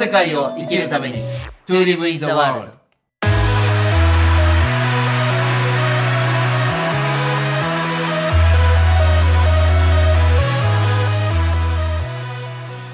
世界を生きるために To live in the world。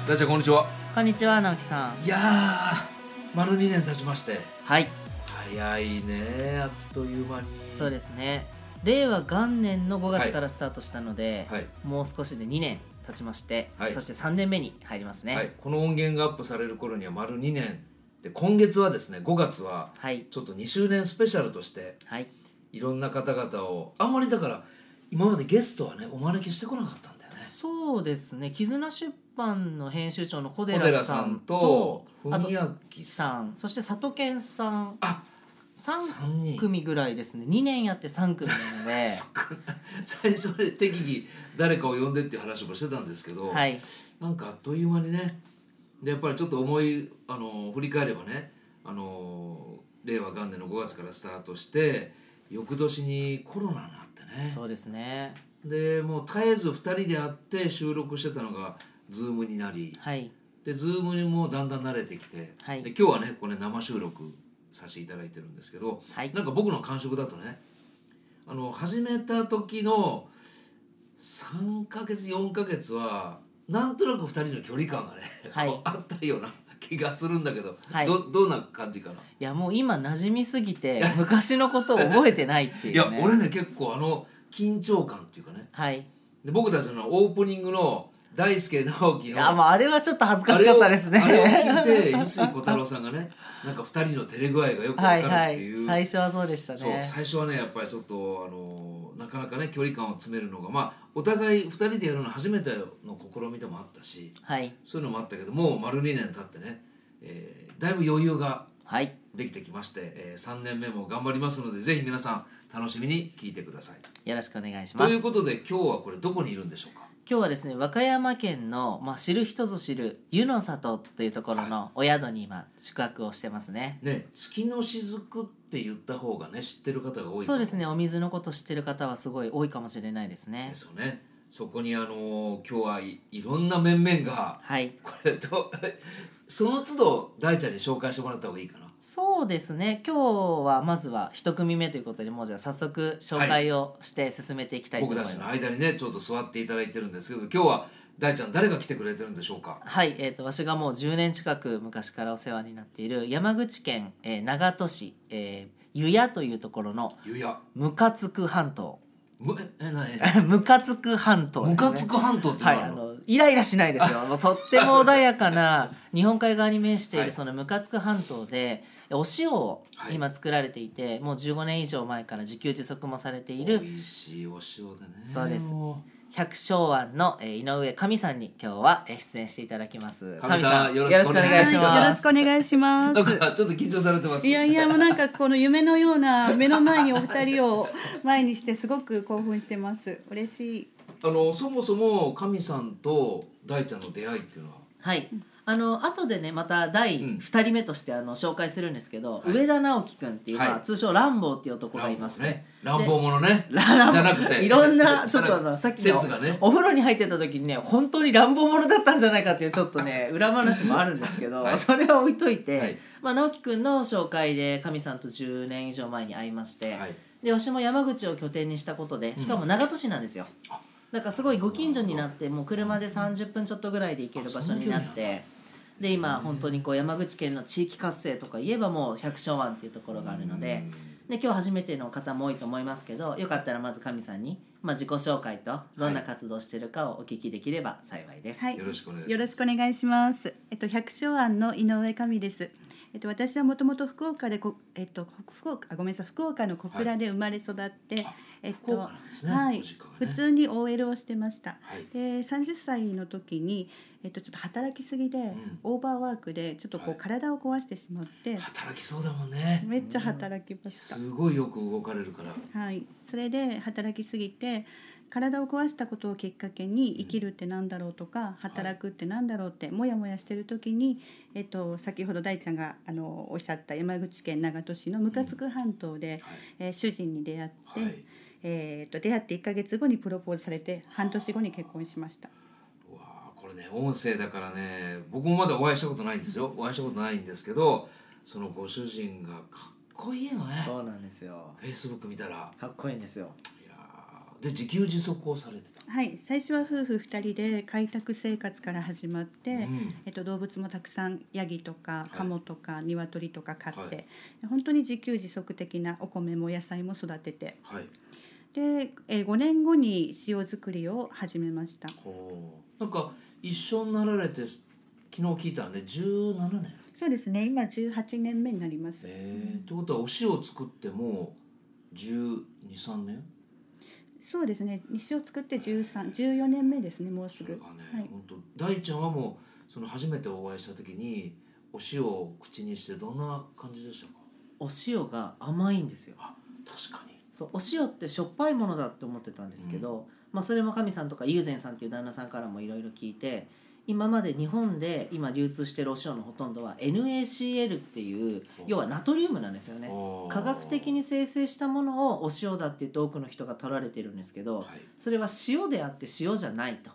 大ちゃんこんにちは。こんにちは、直樹さん。いやー、丸2年経ちまして。はい、早いね、あっという間に。そうですね、令和元年の5月からスタートしたので、はいはい、もう少しで2年経ちまして、はい、そして3年目に入りますね、はい、この音源がアップされる頃には丸2年で、今月はですね、5月はちょっと2周年スペシャルとして、はい、いろんな方々を、あんまりだから今までゲストはね、お招きしてこなかったんだよね。そうですね、絆出版の編集長の小寺さんと文明さん、そして佐藤健さん、あ、3組ぐらいですね。2年やって3組なので最初で適宜誰かを呼んでっていう話もしてたんですけど、はい、なんかあっという間にね。でやっぱりちょっと振り返ればね、令和元年の5月からスタートして、翌年にコロナになってね。そうですね。でもう絶えず2人で会って収録してたのが Zoom になり、はい、で Zoom にもだんだん慣れてきて、はい、で今日はね、これ生収録させていただいてるんですけど、はい、なんか僕の感触だとね、始めた時の3ヶ月4ヶ月はなんとなく2人の距離感がね、はい、あったような気がするんだけど、はい、どんな感じかな。いやもう今馴染みすぎて昔のことを覚えてないっていうねいや俺ね、結構緊張感っていうかね、はい、で僕たちのオープニングの大輔直樹の あれはちょっと恥ずかしかったですね。あれを聞いて翡翠小太郎さんがねなんか2人の照れ具合がよく分かるっていう、はいはい、最初はそうでしたね。そう最初はね、やっぱりちょっとなかなかね距離感を詰めるのが、まあお互い2人でやるの初めての試みでもあったし、はい、そういうのもあったけど、もう丸2年経ってね、だいぶ余裕ができてきまして、はい、3年目も頑張りますので、ぜひ皆さん楽しみに聞いてください。よろしくお願いします。ということで今日はこれどこにいるんでしょうか。今日はですね、和歌山県の、知る人ぞ知る湯の里っていうところのお宿に今宿泊をしてますね。ね、月の雫って言った方がね、知ってる方が多い。そうですね、お水のこと知ってる方はすごい多いかもしれないですね。ですよね。そこに今日はいろんな面々が、はい、これとその都度大ちゃんに紹介してもらった方がいいかな。そうですね、今日はまずは1組目ということで、もうじゃあ早速紹介をして進めていきたいと思います、はい、僕たちの間にねちょっと座っていただいてるんですけど、今日は大ちゃん誰が来てくれてるんでしょうか。はい、わしがもう10年近く昔からお世話になっている山口県、長門市、湯屋というところのむかつく半島。ムカツク半島ですね。ムカツク半島っていうのは、はい、イライラしないですよとっても穏やかな日本海側に面しているそのムカツク半島で、お塩を今作られていて、はい、もう15年以上前から自給自足もされている美味しいお塩でね。そうです。百姓庵の井上神さんに今日は出演していただきます。神さんよろしくお願いします。よろしくお願いします。なんかちょっと緊張されてます。いやいや、もうなんかこの夢のような目の前にお二人を前にしてすごく興奮してます。嬉しい。そもそも神さんと大ちゃんの出会いっていうのは、はい、後でねまた第2人目として紹介するんですけど、うん、上田直樹くんっていう、はい、通称ランボーっていう男がいまして、ランボーものねじゃなくていろんなちょっとさっきのお風呂に入ってた時にね、本当にランボーものだったんじゃないかっていうちょっとね裏話もあるんですけど、はい、それは置いといて、はい、直樹くんの紹介で神さんと10年以上前に会いまして、はい、で私も山口を拠点にしたことで、しかも長門市なんですよ、うん、だからすごいご近所になって、もう車で30分ちょっとぐらいで行ける場所になって、で今本当にこう山口県の地域活性とかいえばもう百姓庵っていうところがあるの で今日初めての方も多いと思いますけど、よかったらまず神さんに、自己紹介とどんな活動してるかをお聞きできれば幸いです、はい、よろしくお願いします。よろしくお願いします。百姓庵の井上神です。私はもともと福岡で福岡の小倉で生まれ育って、はい、はい、普通に OL をしてました、はい、で30歳の時に、ちょっと働きすぎで、うん、オーバーワークでちょっとこう、はい、体を壊してしまって。働きそうだもんね。めっちゃ働きました、うん、すごいよく動かれるから、はい、それで働きすぎて体を壊したことをきっかけに、生きるってなんだろうとか、働くってなんだろうってもやもやしてる時に、先ほど大ちゃんがおっしゃった山口県長門市のむかつく半島で、うん、はい、主人に出会って、はい、出会って1ヶ月後にプロポーズされて、半年後に結婚しました。うわ、これね音声だからね、僕もまだお会いしたことないんですよ、お会いしたことないんですけど、そのご主人がかっこいいのね。そうなんですよ。フェイスブック見たらかっこいいんですよ。いやで自給自足をされてた。はい、最初は夫婦2人で開拓生活から始まって、動物もたくさんヤギとかカモとか鶏とか飼って、本当に自給自足的なお米も野菜も育てて、で5年後に塩作りを始めました。なんか一緒になられて、昨日聞いたらね17年。そうですね、今18年目になります。ってことはお塩を作っても12、3年。そうですね、塩を作って14年目ですね、もうすぐ。それがね、本当大ちゃんはもうその初めてお会いした時にお塩を口にしてどんな感じでしたか？お塩が甘いんですよ。あ、確かに。そう、お塩ってしょっぱいものだって思ってたんですけど、それも神さんとか友禅さんっていう旦那さんからもいろいろ聞いて、今まで日本で今流通してるお塩のほとんどは NaCl っていう、要はナトリウムなんですよね。科学的に生成したものをお塩だって言って多くの人が取られてるんですけど、それは塩であって塩じゃないと。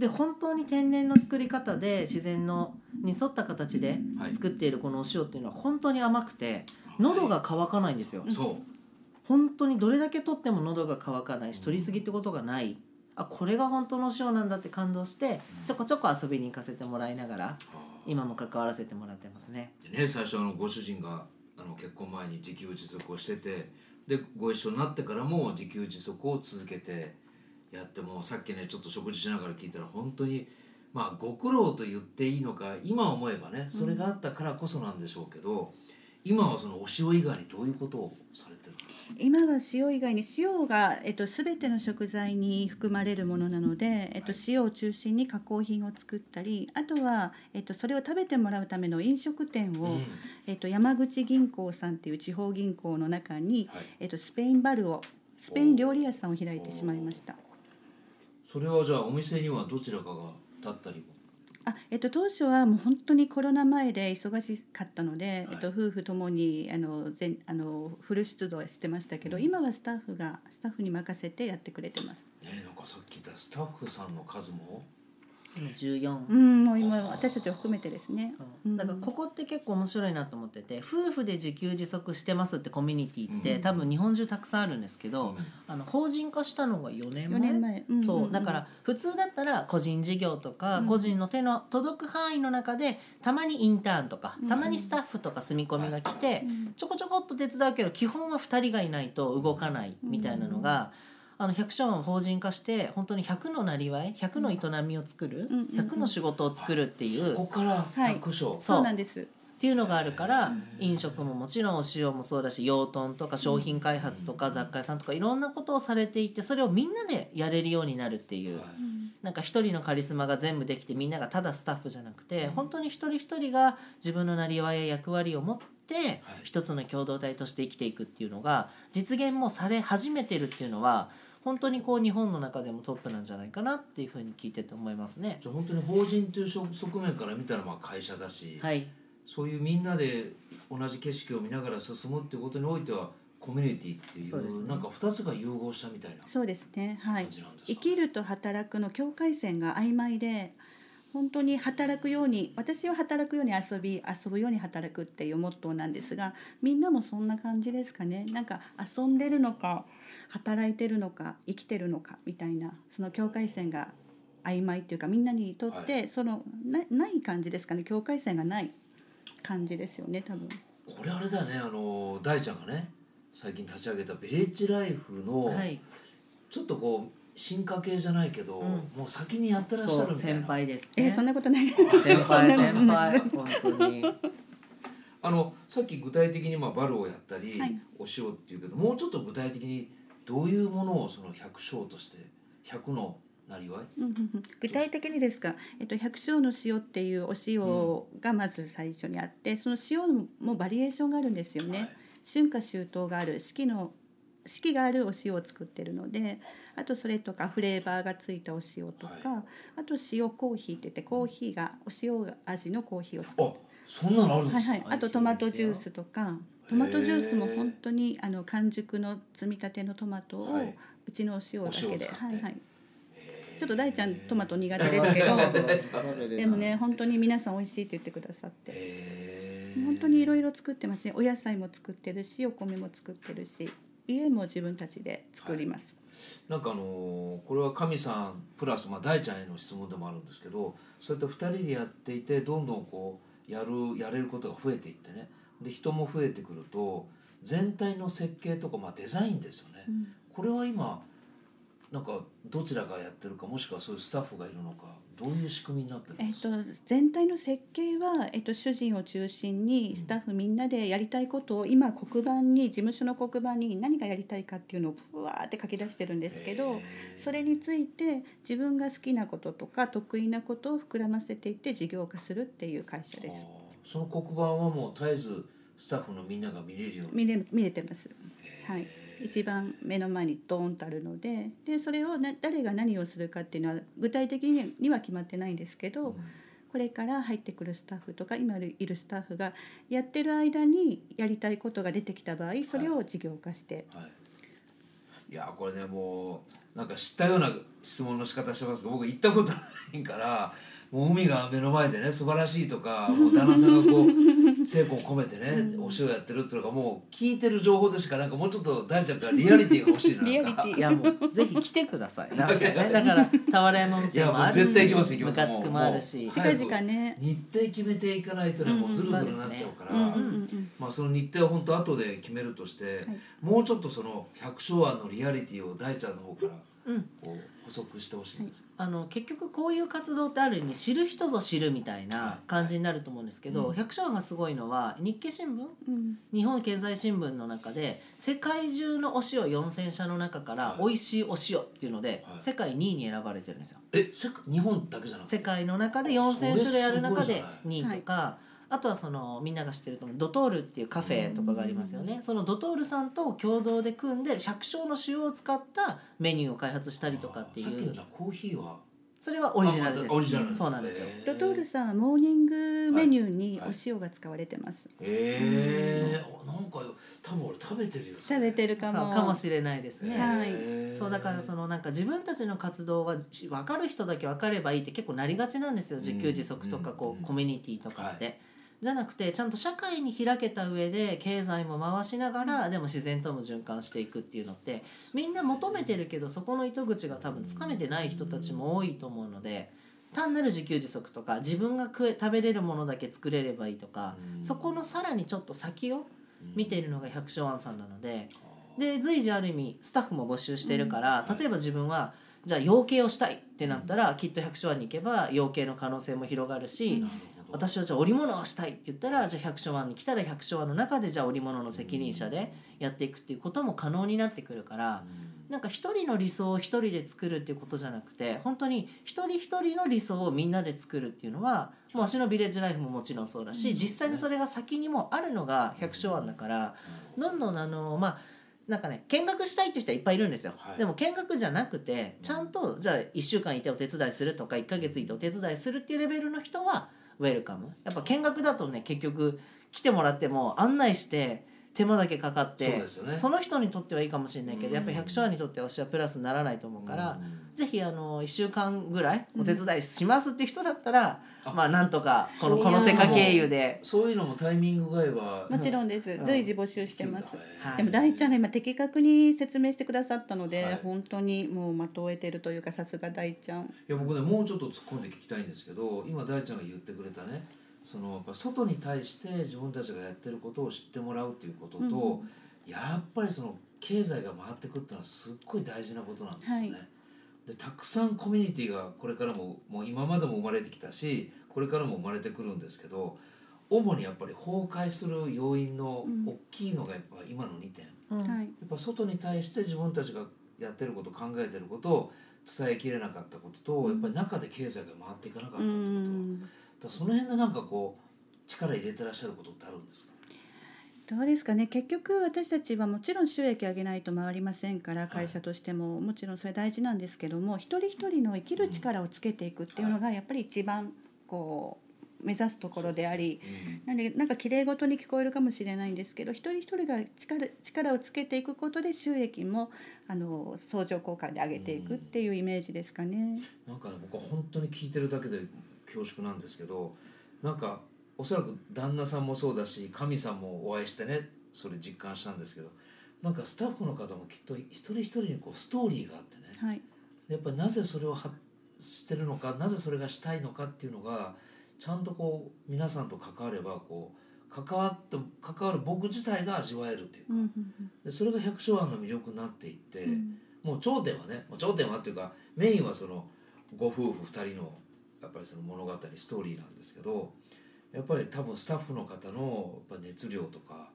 で本当に天然の作り方で自然のに沿った形で作っているこのお塩っていうのは本当に甘くて喉が渇かないんですよ。本当にどれだけ取っても喉が渇かないし、取りすぎってことがない。あ、これが本当のお塩なんだって感動して、ちょこちょこ遊びに行かせてもらいながら今も関わらせてもらってますね。でね、最初ご主人が結婚前に自給自足をしてて、でご一緒になってからも自給自足を続けてやって、もうさっきねちょっと食事しながら聞いたら、本当にまあご苦労と言っていいのか、今思えばねそれがあったからこそなんでしょうけど、今はそのお塩以外にどういうことをされてるんですか？今は塩以外に、塩が、全ての食材に含まれるものなので、塩を中心に加工品を作ったり、あとは、それを食べてもらうための飲食店を、山口銀行さんっていう地方銀行の中に、スペイン料理屋さんを開いてしまいました。それはじゃあお店にはどちらかが立ったりも？当初はもう本当にコロナ前で忙しかったので、夫婦ともにフル出動してましたけど、今はスタッフに任せてやってくれてます。なんかさっき言ったスタッフさんの数も今14、もう今私たちを含めてですね。だからここって結構面白いなと思ってて、夫婦で自給自足してますってコミュニティって、多分日本中たくさんあるんですけど、法人化したのが4年前、そうだから普通だったら個人事業とか、個人の手の届く範囲の中でたまにインターンとか、たまにスタッフとか住み込みが来て、ちょこちょこっと手伝うけど基本は2人がいないと動かないみたいなのが、百姓を法人化して本当に100のなりわい、100の営みを作る、100の仕事を作るっていう、そこから百姓、そうなんですっていうのがあるから、飲食ももちろんお塩もそうだし、養豚とか商品開発とか雑貨屋さんとかいろんなことをされていって、それをみんなでやれるようになるっていう、なんか一人のカリスマが全部できて、みんながただスタッフじゃなくて、本当に一人一人が自分のなりわいや役割を持って一つの共同体として生きていくっていうのが実現もされ始めてるっていうのは、本当にこう日本の中でもトップなんじゃないかなっていうふうに聞いてて思いますね。じゃあ本当に法人という側面から見たら、まあ会社だし、そういうみんなで同じ景色を見ながら進むっていうことにおいては、コミュニティっていう、なんか2つが融合したみたいな感じなんですか？そうですね、生きると働くの境界線が曖昧で、本当に働くように、私は働くように遊ぶように働くっていうモットーなんですが、みんなもそんな感じですかね。なんか遊んでるのか働いてるのか生きてるのかみたいな、その境界線が曖昧っていうか、みんなにとってその ない感じですかね。境界線がない感じですよね、多分。これあれだね、大ちゃんがね最近立ち上げたビレッジライフの、ちょっとこう進化系じゃないけど、もう先にやってらっしゃるみたいな。先輩ですね。そんなことない。先輩本当に。さっき具体的にバルをやったり、お塩っていうけど、もうちょっと具体的にどういうものをその百姓として100のなりわい、具体的にですか。百姓の塩っていうお塩がまず最初にあって、その塩もバリエーションがあるんですよね。春夏秋冬がある、四季があるお塩を作ってるので、あとそれとかフレーバーがついたお塩とか、あと塩コーヒーって言って、コーヒーがお塩味のコーヒーを作って、そんなのあるんですか？あとトマトジュースとか、トマトジュースも本当に完熟の摘みたてのトマトを、うちのお塩だけで、ちょっと大ちゃんトマト苦手ですけどでもね本当に皆さん美味しいって言ってくださって、本当にいろいろ作ってますね。お野菜も作ってるしお米も作ってるし家も自分たちで作ります、はい、なんかこれは神さんプラス、大ちゃんへの質問でもあるんですけど、そうやって2人でやっていてどんどんこうやれることが増えていってね、で人も増えてくると全体の設計とか、デザインですよね、これは今なんかどちらがやってるか、もしくはそういうスタッフがいるのか、どういう仕組みになってるんですか。全体の設計は、主人を中心にスタッフみんなでやりたいことを今黒板に事務所の黒板に何がやりたいかっていうのをふわーって書き出してるんですけど、それについて自分が好きなこととか得意なことを膨らませていって事業化するっていう会社です。その黒板はもう絶えずスタッフのみんなが見れるように見れてます、はい、一番目の前にドーンとあるの でそれを誰が何をするかっていうのは具体的には決まってないんですけど、これから入ってくるスタッフとか今いるスタッフがやってる間にやりたいことが出てきた場合、それを事業化して、いやこれねもうなんか知ったような質問の仕方してますけど、僕行ったことないからもう海が目の前でね素晴らしいとか、もう旦那さんがこう成功を込めてねお塩やってるっていうのがもう聞いてる情報でしか、なんかもうちょっと大ちゃんからリアリティが欲しいなリアリティいやもうぜひ来てくださいなんか、ね、だから俵山温泉もあるし、絶対行きます行きます、ムカつくもあるし、近々ね日程決めていかないとねもうズルズルになっちゃうから、その日程は本当後で決めるとして、もうちょっとその百姓案のリアリティを大ちゃんの方から補足してほしいんです、結局こういう活動ってある意味知る人ぞ知るみたいな感じになると思うんですけど、百姓案がすごいのは日経新聞、日本経済新聞の中で世界中のお塩4000社の中から美味しいお塩っていうので、世界2位に選ばれてるんですよ。日本だけじゃなくて世界の中で4000種類ある中で2位とか、あとはそのみんなが知ってると思うドトールっていうカフェとかがありますよね。そのドトールさんと共同で組んで百姓の塩を使ったメニューを開発したりとかっていう。さっきのじゃコーヒーはそれはオリジナルです、そうなんですよ。ドトールさんはモーニングメニューにお塩が使われてます、なんか多分俺食べてるよ、食べてるかもしれないですね、そうだからそのなんか自分たちの活動が分かる人だけ分かればいいって結構なりがちなんですよ。自給自足とかこうコミュニティとかで、じゃなくてちゃんと社会に開けた上で経済も回しながら、でも自然とも循環していくっていうのってみんな求めてるけど、そこの糸口が多分つかめてない人たちも多いと思うので、単なる自給自足とか自分が食べれるものだけ作れればいいとか、そこのさらにちょっと先を見ているのが百姓庵さんなので、随時ある意味スタッフも募集してるから、例えば自分はじゃあ養鶏をしたいってなったらきっと百姓庵に行けば養鶏の可能性も広がるし、私はじゃあ織物をしたいって言ったら、じゃあ百姓庵に来たら百姓庵の中でじゃあ織物の責任者でやっていくっていうことも可能になってくるから、なんか一人の理想を一人で作るっていうことじゃなくて、本当に一人一人の理想をみんなで作るっていうのは、もう足のビレッジライフももちろんそうだし、実際にそれが先にもあるのが百姓庵だから、どんどんなんかね、見学したいっていう人はいっぱいいるんですよ、でも見学じゃなくてちゃんとじゃあ1週間いてお手伝いするとか1ヶ月いてお手伝いするっていうレベルの人はウェルカム。やっぱ見学だとね、結局来てもらっても案内して手間だけかかって そうですよね、その人にとってはいいかもしれないけど、やっぱ百姓庵にとっては私はプラスにならないと思うから、ぜひ1週間ぐらいお手伝いしますって人だったら、なんとかこの世界経由でそういうのもタイミングが合えばもちろんです、随時募集してます、でも大ちゃんが今的確に説明してくださったので、本当にもうまとえてるというか、さすが大ちゃん。いや僕ね、もうちょっと突っ込んで聞きたいんですけど、今大ちゃんが言ってくれたね、そのやっぱ外に対して自分たちがやってることを知ってもらうっていうことと、やっぱりその経済が回ってくっていうのはすっごい大事なことなんですよね、でたくさんコミュニティがこれからもう今までも生まれてきたし、これからも生まれてくるんですけど、主にやっぱり崩壊する要因の大きいのがやっぱ今の2点、やっぱ外に対して自分たちがやってること、考えてることを伝えきれなかったことと、やっぱり中で経済が回っていかなかったってこと、その辺でなんかこう力入れてらっしゃることってあるんですか。どうですかね、結局私たちはもちろん収益上げないと回りませんから、会社としてももちろんそれ大事なんですけども、一人一人の生きる力をつけていくっていうのがやっぱり一番こう目指すところであり、なのでなんかきれいごとに聞こえるかもしれないんですけど、一人一人が力をつけていくことで収益も相乗効果で上げていくっていうイメージですかね。なんか僕は本当に聞いてるだけで恐縮なんですけど、なんかおそらく旦那さんもそうだし神さんもお会いしてね、それ実感したんですけど、なんかスタッフの方もきっと一人一人にこうストーリーがあってね、はい、やっぱりなぜそれをしてるのか、なぜそれがしたいのかっていうのがちゃんとこう皆さんと関わればこう関わる僕自体が味わえるっていうか、うんうんうん、でそれが百姓庵の魅力になっていって、うん、もう頂点はね、頂点はっていうかメインはそのご夫婦2人のやっぱりその物語ストーリーなんですけど、やっぱり多分スタッフの方のやっぱ熱量とか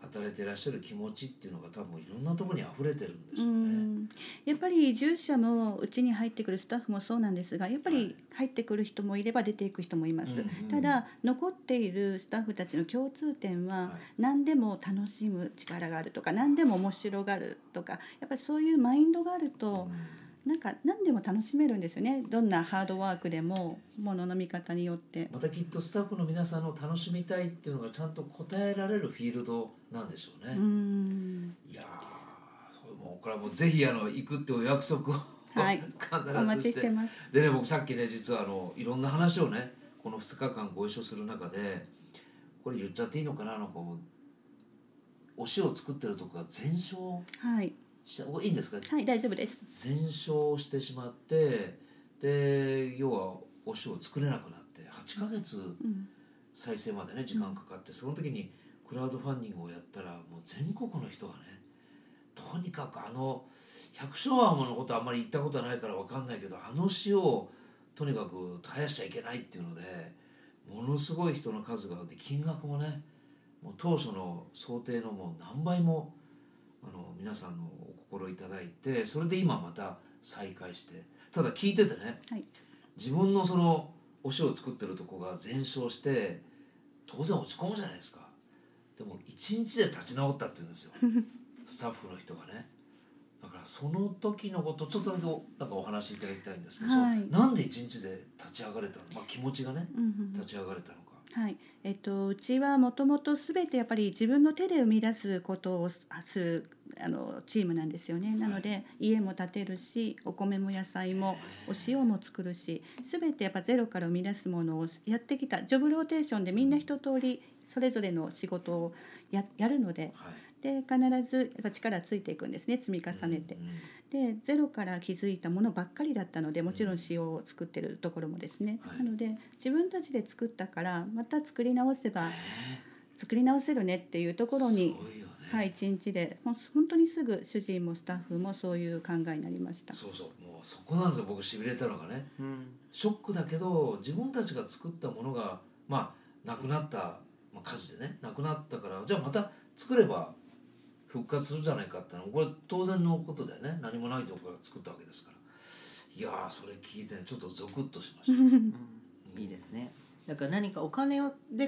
働いていらっしゃる気持ちっていうのが多分いろんなところに溢れてるんでしょうね。やっぱり移住者もうちに入ってくるスタッフもそうなんですが、やっぱり入ってくる人もいれば出ていく人もいます、はい、ただ残っているスタッフたちの共通点は、はい、何でも楽しむ力があるとか、何でも面白がるとか、やっぱりそういうマインドがあると、なんか何でも楽しめるんですよね。どんなハードワークでも物の見方によって、またきっとスタッフの皆さんの楽しみたいっていうのがちゃんと答えられるフィールドなんでしょうね。いやそれもこれはもうぜひ行くってお約束を、はい、必ずしてお待ちしてます。でね、僕さっきね実はいろんな話をねこの2日間ご一緒する中で、これ言っちゃっていいのかな、お塩を作ってるとこが全焼、はいいいんですか、はい、大丈夫です。全焼してしまって、で要はお塩を作れなくなって8ヶ月再生までね時間かかって、その時にクラウドファンディングをやったら、もう全国の人がね、とにかく百姓庵のことあんまり言ったことはないから分かんないけど、塩をとにかく絶やしちゃいけないっていうので、ものすごい人の数があって、金額もねもう当初の想定のもう何倍も皆さんのお心いただいて、それで今また再開して、ただ聞いててね、はい、自分のそのお塩を作ってるとこが全焼して当然落ち込むじゃないですか。でも一日で立ち直ったって言うんですよスタッフの人がね。だからその時のことちょっとだけなんかお話しいただきたいんですけど、はい、なんで一日で立ち上がれたの、気持ちがね、立ち上がれたのか。はい、うちはもともと全てやっぱり自分の手で生み出すことをするチームなんですよね。なので家も建てるし、お米も野菜もお塩も作るし、全てやっぱゼロから生み出すものをやってきた。ジョブローテーションでみんな一通りそれぞれの仕事を やるので、で必ずやっぱ力ついていくんですね、積み重ねて。でゼロから気づいたものばっかりだったので、もちろん塩を作ってるところもですね、なので自分たちで作ったからまた作り直せるねっていうところに、はい、1日でもう本当にすぐ主人もスタッフもそういう考えになりました。そうそう、もうそこなんですよ僕痺れたのがね、ショックだけど自分たちが作ったものがなくなった、火事でねなくなったから、じゃあまた作れば復活するじゃないかっての、これ当然のことだよね。何もないところから作ったわけですから。いやーそれ聞いて、ちょっとゾクッとしました、いいですね。だから何かお金を出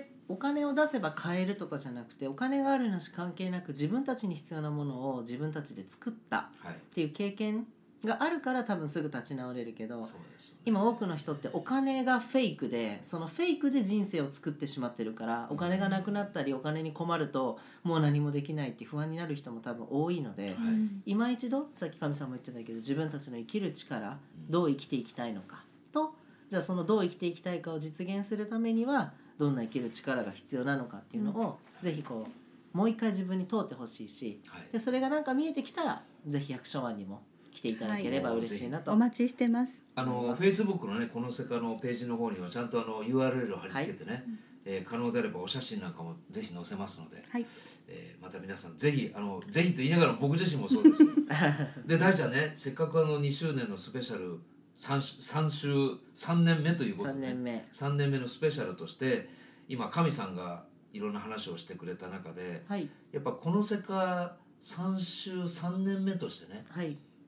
せば買えるとかじゃなくて、お金があるなし関係なく自分たちに必要なものを自分たちで作ったっていう経験があるから、多分すぐ立ち直れるけど、そうですよね。今多くの人ってお金がフェイクで、そのフェイクで人生を作ってしまってるから、お金がなくなったりお金に困るともう何もできないって不安になる人も多分多いので、今一度さっき神さんも言ってたけど、自分たちの生きる力、どう生きていきたいのかと、じゃあそのどう生きていきたいかを実現するためにはどんな生きる力が必要なのかっていうのを、ぜひこうもう一回自分に問うてほしいし、でそれがなんか見えてきたら、ぜひ百姓庵にも来ていただければ嬉しいなと、お待ちしてます。Facebook のねこの世界のページの方にはちゃんとURL を貼り付けてね、可能であればお写真なんかもぜひ載せますので、また皆さんぜひぜひと言いながら僕自身もそうですで大ちゃんね、せっかく2周年のスペシャル3年目ということで、3年目のスペシャルとして今神さんがいろんな話をしてくれた中で、やっぱこの世界3年目としてね、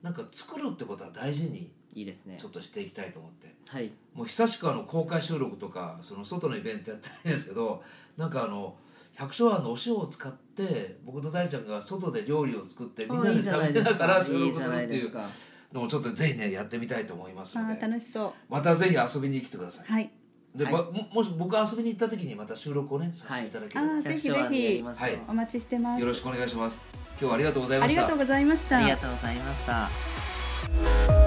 なんか作るってことは大事にちょっとしていきたいと思って、もう久しく公開収録とかその外のイベントやったんですけど、なんか百姓庵のお塩を使って僕と大ちゃんが外で料理を作ってみんなで食べながら収録するっていうのをちょっとぜひねやってみたいと思いますので、楽しそう。またぜひ遊びに来てください。で、はい、もし僕が遊びに行った時にまた収録をねさせていただければ、はい、ぜひぜひお待ちしてます、はい、よろしくお願いします。今日はありがとうございました。ありがとうございました。